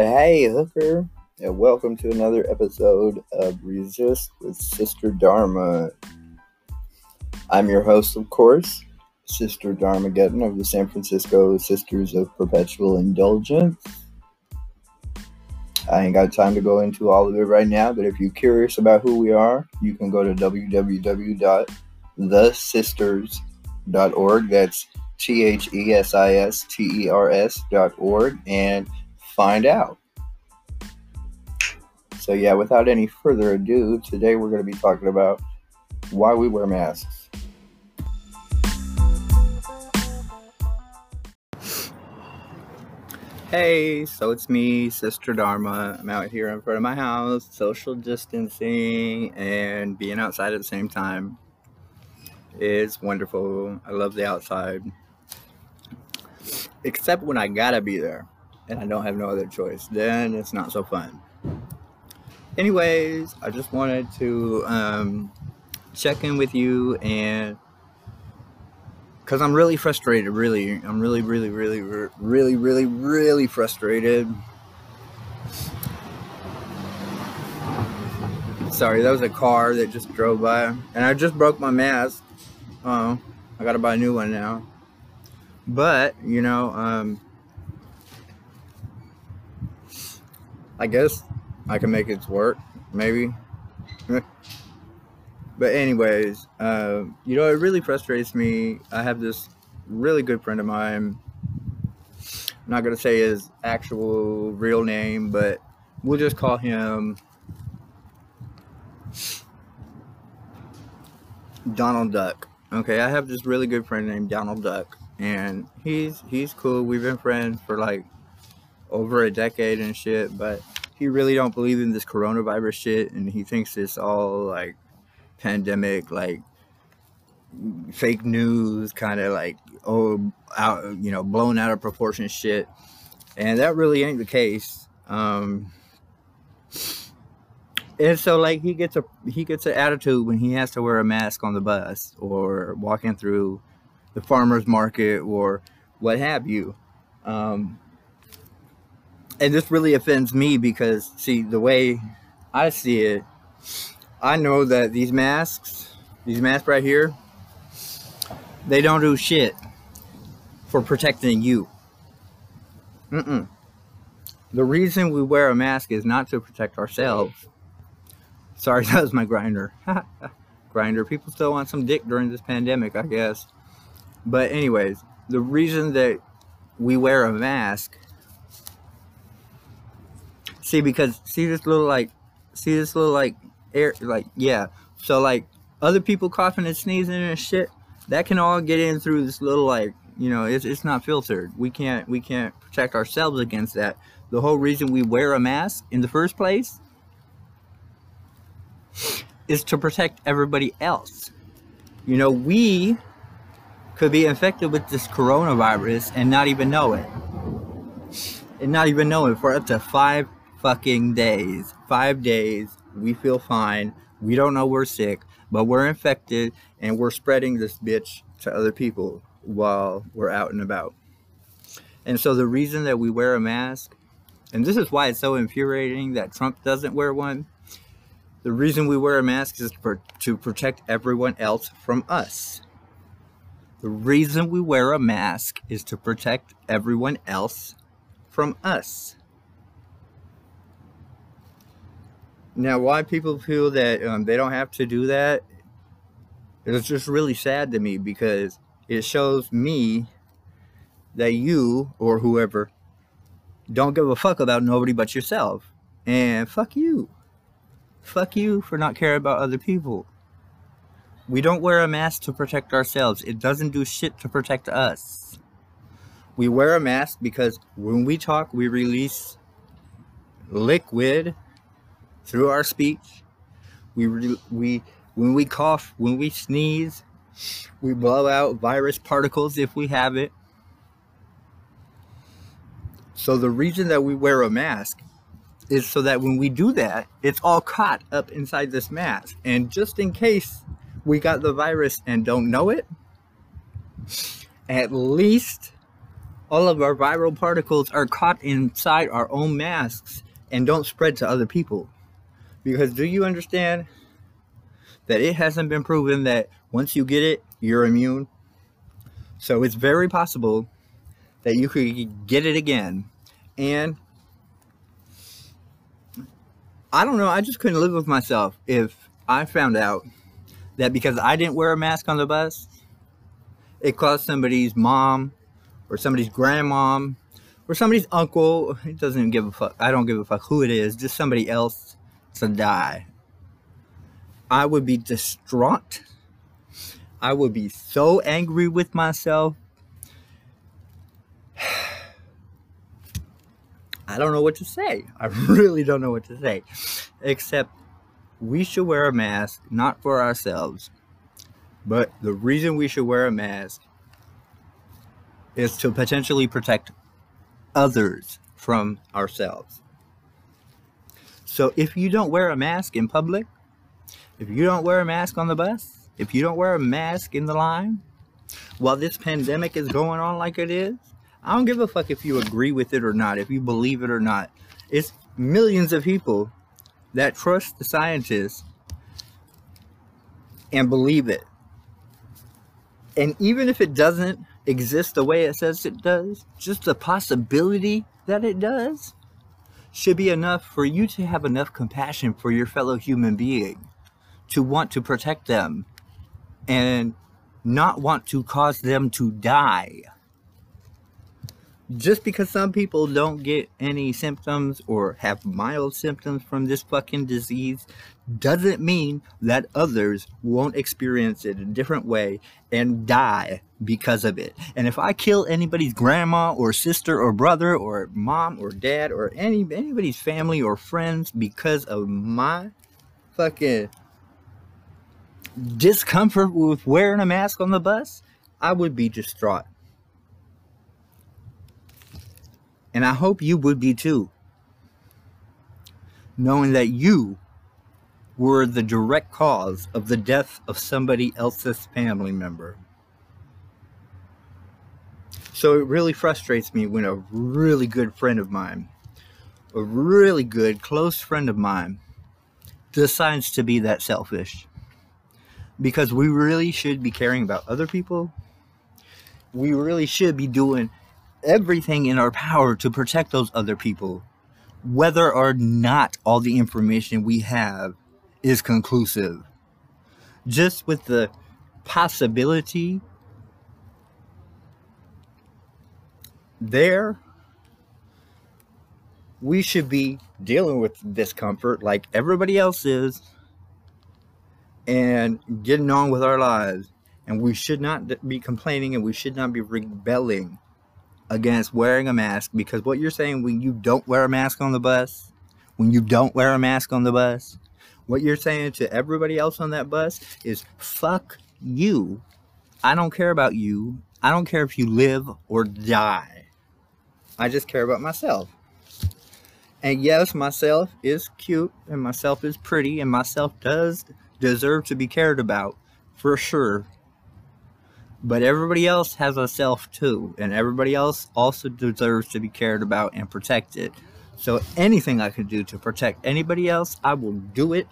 Hey, hooker, and welcome to another episode of Resist with Sister Dharma. I'm your host, of course, Sister Dharmageddon of the San Francisco Sisters of Perpetual Indulgence. I ain't got time to go into all of it right now, but if you're curious about who we are, you can go to www.thesisters.org. That's thesisters.org and find out. So yeah, without any further ado, today we're going to be talking about why we wear masks. Hey, so it's me, Sister Dharma. I'm out here in front of my house, social distancing and being outside at the same time. It's wonderful. I love the outside. Except when I gotta be there and I don't have no other choice, then it's not so fun. Anyways, I just wanted to check in with you, and because I'm really frustrated, I'm really frustrated. Sorry, that was a car that just drove by, and I just broke my mask. Oh, I gotta buy a new one now. But, you know, I guess I can make it work, maybe. But anyways, you know, it really frustrates me. I have this really good friend of mine. I'm not gonna say his actual real name, but we'll just call him Donald Duck. Okay, I have this really good friend named Donald Duck. And he's cool. We've been friends for like over a decade and shit, but he really don't believe in this coronavirus shit, and he thinks it's all like pandemic, like fake news, kind of like, oh, out, you know, blown out of proportion shit. And that really ain't the case. And so like he gets an attitude when he has to wear a mask on the bus or walking through the farmer's market or what have you, and this really offends me because, see, the way I see it, I know that these masks right here, they don't do shit for protecting you. The reason we wear a mask is not to protect ourselves. Sorry, that was my grinder. People still want some dick during this pandemic, I guess. But anyways, the reason that we wear a mask, see this little air, like, yeah. So like other people coughing and sneezing and shit, that can all get in through this little, like, you know, it's not filtered. We can't protect ourselves against that. The whole reason we wear a mask in the first place is to protect everybody else. You know, we could be infected with this coronavirus and not even know it. For up to 5 fucking days. 5 days, we feel fine. We don't know we're sick, but we're infected and we're spreading this bitch to other people while we're out and about. And so the reason that we wear a mask, and this is why it's so infuriating that Trump doesn't wear one, the reason we wear a mask is to protect everyone else from us. The reason we wear a mask is to protect everyone else from us. Now, why people feel that they don't have to do that, it's just really sad to me, because it shows me that you, or whoever, don't give a fuck about nobody but yourself. And fuck you. Fuck you for not caring about other people. We don't wear a mask to protect ourselves. It doesn't do shit to protect us. We wear a mask because when we talk, we release liquid through our speech. When we cough, when we sneeze, we blow out virus particles if we have it. So the reason that we wear a mask is so that when we do that, it's all caught up inside this mask. And just in case we got the virus and don't know it, at least All of our viral particles are caught inside our own masks and don't spread to other people. Because do you understand that it hasn't been proven that once you get it, you're immune? So it's very possible that you could get it again. And I don't know, I just couldn't live with myself if I found out that because I didn't wear a mask on the bus, it caused somebody's mom or somebody's grandmom or somebody's uncle, it doesn't even give a fuck, I don't give a fuck who it is, just somebody else to die. I would be distraught. I would be so angry with myself. I don't know what to say. I really don't know what to say. Except we should wear a mask, not for ourselves. But the reason we should wear a mask is to potentially protect others from ourselves. So if you don't wear a mask in public, if you don't wear a mask on the bus, if you don't wear a mask in the line, while this pandemic is going on like it is, I don't give a fuck if you agree with it or not, if you believe it or not. It's millions of people that trust the scientists and believe it. And even if it doesn't exist the way it says it does, just the possibility that it does should be enough for you to have enough compassion for your fellow human being to want to protect them and not want to cause them to die. Just because some people don't get any symptoms or have mild symptoms from this fucking disease doesn't mean that others won't experience it a different way and die because of it. And if I kill anybody's grandma or sister or brother or mom or dad or anybody's family or friends because of my fucking discomfort with wearing a mask on the bus, I would be distraught. And I hope you would be too, knowing that you were the direct cause of the death of somebody else's family member. So it really frustrates me when a really good friend of mine, a really good close friend of mine, decides to be that selfish. Because we really should be caring about other people. We really should be doing everything in our power to protect those other people, whether or not all the information we have is conclusive. Just with the possibility there, we should be dealing with discomfort like everybody else is and getting on with our lives. And we should not be complaining, and we should not be rebelling against wearing a mask, because what you're saying when you don't wear a mask on the bus, what you're saying to everybody else on that bus is, fuck you. I don't care about you. I don't care if you live or die. I just care about myself. And yes, myself is cute, and myself is pretty, and myself does deserve to be cared about, for sure. But everybody else has a self too, and everybody else also deserves to be cared about and protected. So anything I can do to protect anybody else, I will do it.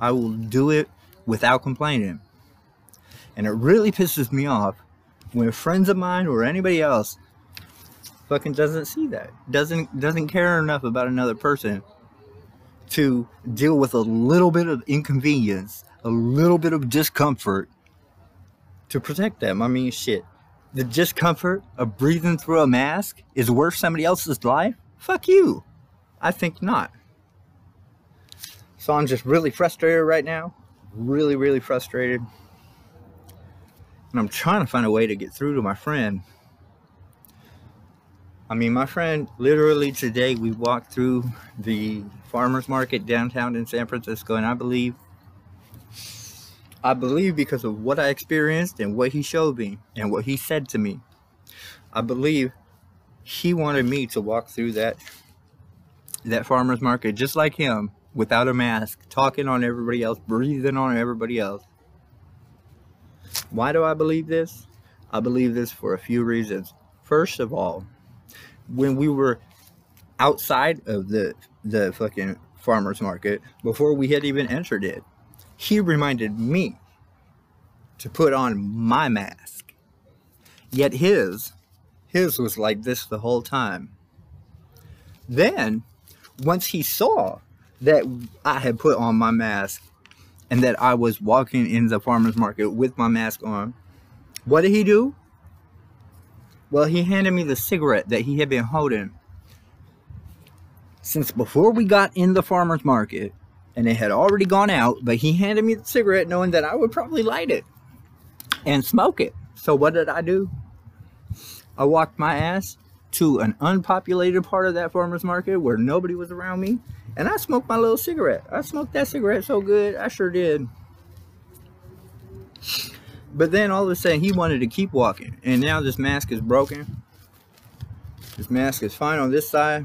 I will do it without complaining. And it really pisses me off when friends of mine or anybody else fucking doesn't see that, doesn't care enough about another person to deal with a little bit of inconvenience, a little bit of discomfort, to protect them. I mean, shit. The discomfort of breathing through a mask is worth somebody else's life? Fuck you. I think not. So I'm just really frustrated right now. Really, really frustrated. And I'm trying to find a way to get through to my friend. I mean, my friend, literally today we walked through the farmer's market downtown in San Francisco, and I believe because of what I experienced and what he showed me and what he said to me, I believe he wanted me to walk through that farmer's market just like him, without a mask, talking on everybody else, breathing on everybody else. Why do I believe this? I believe this for a few reasons. First of all, when we were outside of the fucking farmer's market, before we had even entered it, he reminded me to put on my mask. Yet his was like this the whole time. Then, once he saw that I had put on my mask and that I was walking in the farmer's market with my mask on, what did he do? Well, he handed me the cigarette that he had been holding since before we got in the farmer's market, and it had already gone out, but he handed me the cigarette knowing that I would probably light it and smoke it. So what did I do? I walked my ass to an unpopulated part of that farmer's market where nobody was around me, and I smoked my little cigarette. I smoked that cigarette so good, I sure did. But then all of a sudden he wanted to keep walking, and now this mask is broken. This mask is fine on this side,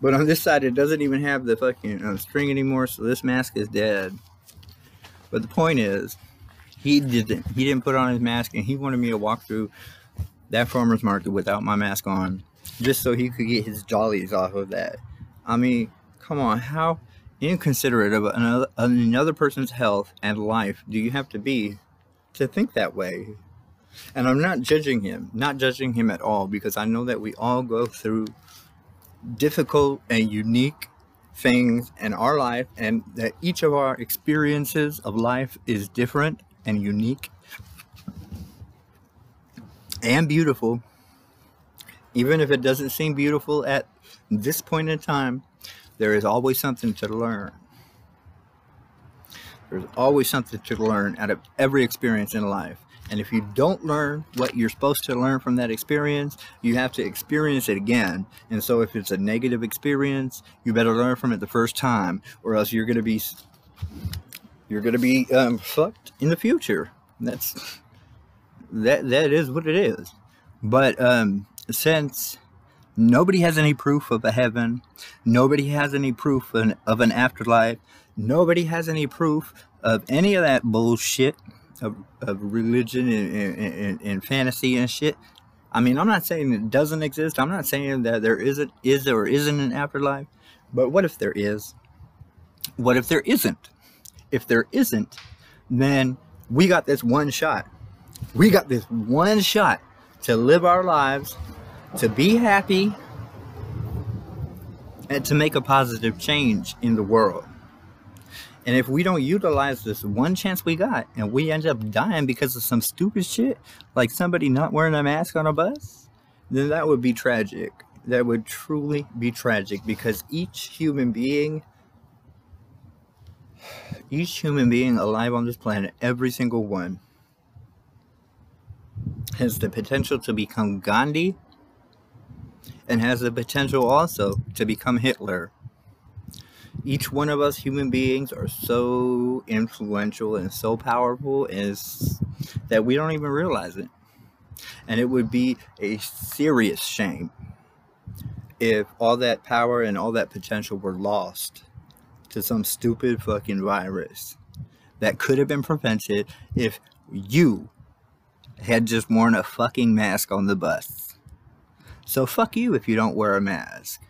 but on this side it doesn't even have the fucking string anymore, so this mask is dead. But the point is, he didn't put on his mask, and he wanted me to walk through that farmer's market without my mask on, just so he could get his jollies off of that. I mean, come on, how inconsiderate of another person's health and life do you have to be to think that way? And I'm not judging him at all, because I know that we all go through difficult and unique things in our life, and that each of our experiences of life is different and unique and beautiful. Even if it doesn't seem beautiful at this point in time, there is always something to learn. There's always something to learn out of every experience in life. And if you don't learn what you're supposed to learn from that experience, you have to experience it again. And so if it's a negative experience, you better learn from it the first time, or else you're going to be fucked in the future. That is what it is. But since nobody has any proof of a heaven, nobody has any proof of an afterlife, nobody has any proof of any of that bullshit of religion and fantasy and shit. I mean, I'm not saying it doesn't exist. I'm not saying that there isn't an afterlife. But what if there is? What if there isn't? If there isn't, then we got this one shot. We got this one shot to live our lives, to be happy, and to make a positive change in the world. And if we don't utilize this one chance we got, and we end up dying because of some stupid shit, like somebody not wearing a mask on a bus, then that would be tragic. That would truly be tragic, because each human being alive on this planet, every single one, has the potential to become Gandhi, and has the potential also to become Hitler. Each one of us human beings are so influential and so powerful is that we don't even realize it. And it would be a serious shame if all that power and all that potential were lost to some stupid fucking virus that could have been prevented if you had just worn a fucking mask on the bus. So fuck you if you don't wear a mask.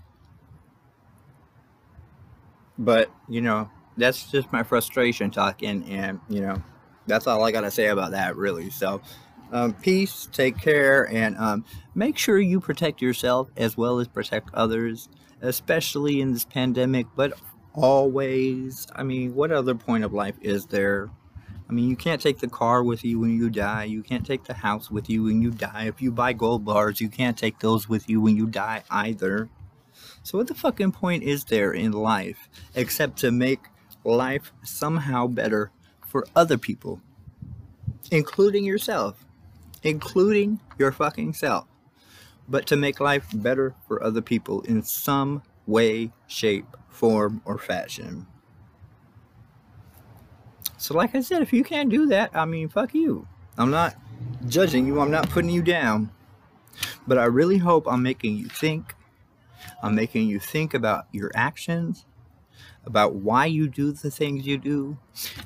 But, you know, that's just my frustration talking, and, you know, that's all I got to say about that, really. So, peace, take care, and make sure you protect yourself as well as protect others, especially in this pandemic, but always. I mean, what other point of life is there? I mean, you can't take the car with you when you die. You can't take the house with you when you die. If you buy gold bars, you can't take those with you when you die either. So what the fucking point is there in life, except to make life somehow better for other people, including yourself, including your fucking self, but to make life better for other people in some way, shape, form, or fashion. So like I said, if you can't do that, I mean, fuck you. I'm not judging you. I'm not putting you down, but I really hope I'm making you think. I'm making you think about your actions, about why you do the things you do,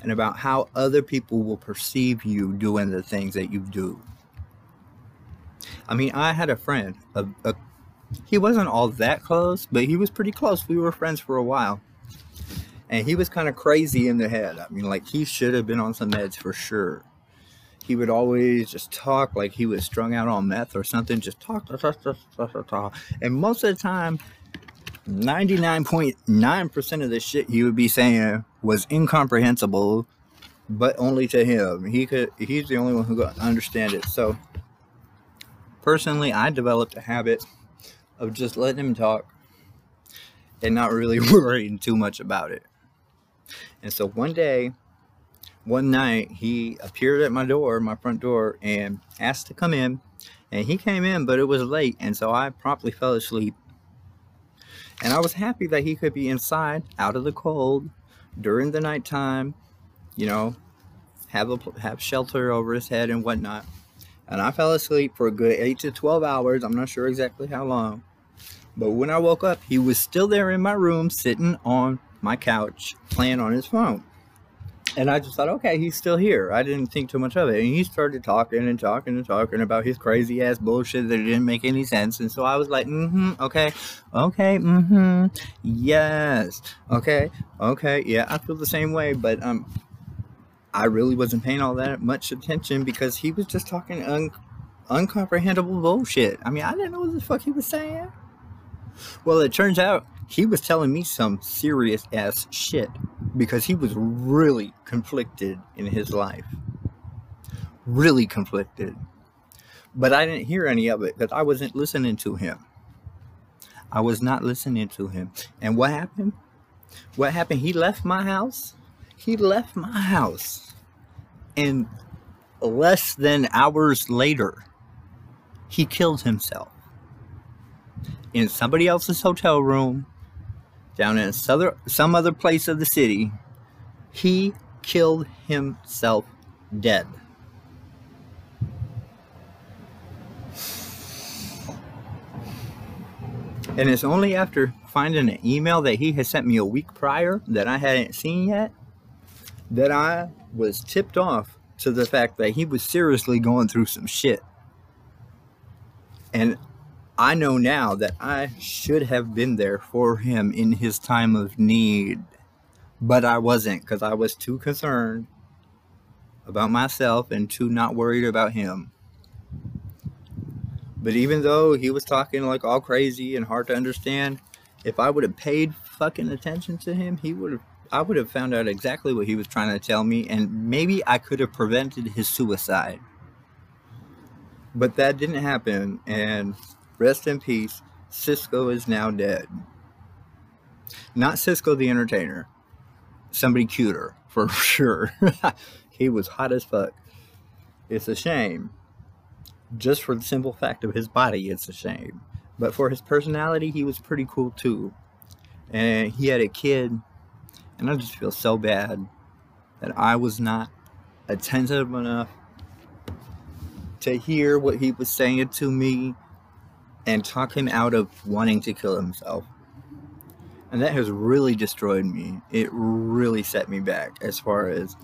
and about how other people will perceive you doing the things that you do. I mean, I had a friend. He wasn't all that close, but he was pretty close. We were friends for a while. And he was kind of crazy in the head. I mean, like, he should have been on some meds for sure. He would always just talk like he was strung out on meth or something. Just talk. And most of the time, 99.9% of the shit he would be saying was incomprehensible, but only to him. He's the only one who could understand it. So, personally, I developed a habit of just letting him talk and not really worrying too much about it. And so one night, he appeared at my front door, and asked to come in. And he came in, but it was late, and so I promptly fell asleep. And I was happy that he could be inside, out of the cold, during the nighttime, you know, have shelter over his head and whatnot. And I fell asleep for a good 8 to 12 hours. I'm not sure exactly how long. But when I woke up, he was still there in my room, sitting on my couch, playing on his phone. And I just thought, okay, he's still here. I didn't think too much of it. And he started talking about his crazy ass bullshit that didn't make any sense. And so I was like, I feel the same way. But I really wasn't paying all that much attention because he was just talking uncomprehendable bullshit. I mean, I didn't know what the fuck he was saying. Well, it turns out he was telling me some serious ass shit because he was really conflicted in his life. Really conflicted. But I didn't hear any of it because I wasn't listening to him. I was not listening to him. And what happened? What happened? He left my house. He left my house. And less than hours later, he killed himself. In somebody else's hotel room, down in some other place of the city, he killed himself dead. And it's only after finding an email that he had sent me a week prior that I hadn't seen yet, that I was tipped off to the fact that he was seriously going through some shit. And I know now that I should have been there for him in his time of need, but I wasn't because I was too concerned about myself and too not worried about him. But even though he was talking like all crazy and hard to understand, if I would have paid fucking attention to him, I would have found out exactly what he was trying to tell me, and maybe I could have prevented his suicide. But that didn't happen, and rest in peace, Cisco is now dead. Not Cisco the Entertainer. Somebody cuter, for sure. He was hot as fuck. It's a shame. Just for the simple fact of his body, it's a shame. But for his personality, he was pretty cool too. And he had a kid. And I just feel so bad that I was not attentive enough to hear what he was saying to me and talk him out of wanting to kill himself. And that has really destroyed me. It really set me back as far as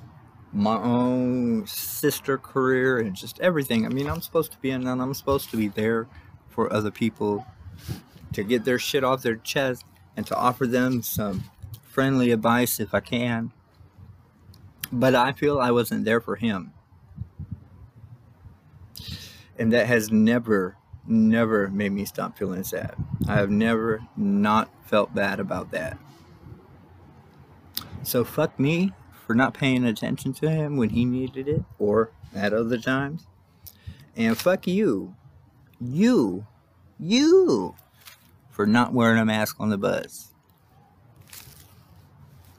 my own sister career and just everything. I mean, I'm supposed to be a nun. I'm supposed to be there for other people to get their shit off their chest and to offer them some friendly advice if I can. But I feel I wasn't there for him. And that has never made me stop feeling sad. I have never not felt bad about that. So fuck me for not paying attention to him when he needed it or at other times. And fuck you. You for not wearing a mask on the bus.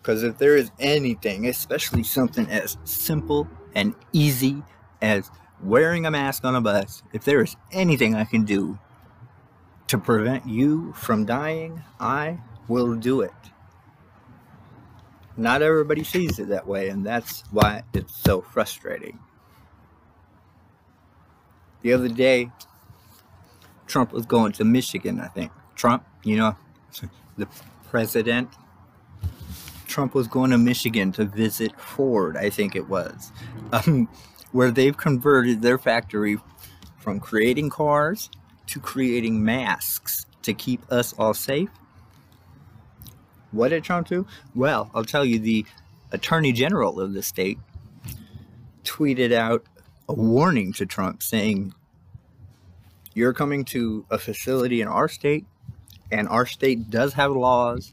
Because if there is anything, especially something as simple and easy as wearing a mask on a bus, if there is anything I can do to prevent you from dying, I will do it. Not everybody sees it that way, and that's why it's so frustrating. The other day, Trump was going to Michigan, I think. Trump, you know, the president. Trump was going to Michigan to visit Ford, I think it was. Where they've converted their factory from creating cars to creating masks to keep us all safe. What did Trump do? Well, I'll tell you, the Attorney General of the state tweeted out a warning to Trump saying, you're coming to a facility in our state, and our state does have laws,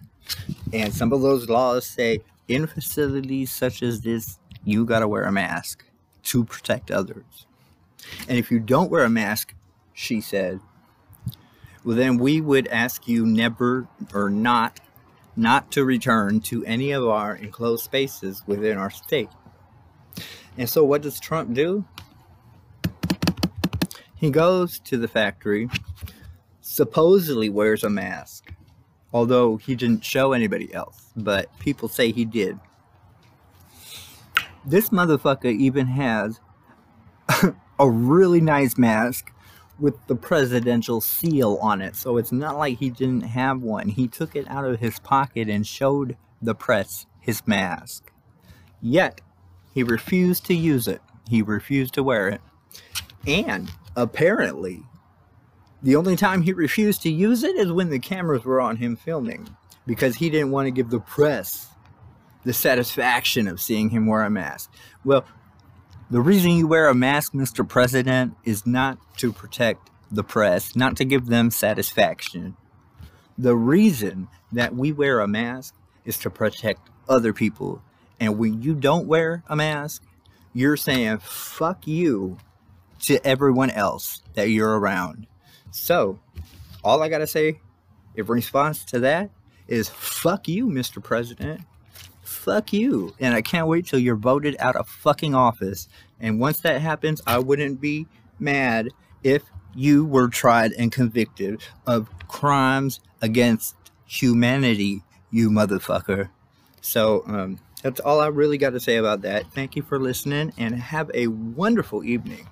and some of those laws say in facilities such as this, you gotta wear a mask to protect others. And if you don't wear a mask, she said, well, then we would ask you never or not to return to any of our enclosed spaces within our state. And so what does Trump do? He goes to the factory, supposedly wears a mask, although he didn't show anybody else, but people say he did. This motherfucker even has a really nice mask with the presidential seal on it, so it's not like he didn't have one. He took it out of his pocket and showed the press his mask, yet he refused to use it. He refused to wear it. And apparently, the only time he refused to use it is when the cameras were on him filming, because he didn't want to give the press the satisfaction of seeing him wear a mask. Well, the reason you wear a mask, Mr. President, is not to protect the press, not to give them satisfaction. The reason that we wear a mask is to protect other people. And when you don't wear a mask, you're saying, fuck you to everyone else that you're around. So, all I gotta say in response to that is, fuck you, Mr. President. Fuck you. And I can't wait till you're voted out of fucking office. And once that happens, I wouldn't be mad if you were tried and convicted of crimes against humanity, you motherfucker. So, that's all I really got to say about that. Thank you for listening, and have a wonderful evening.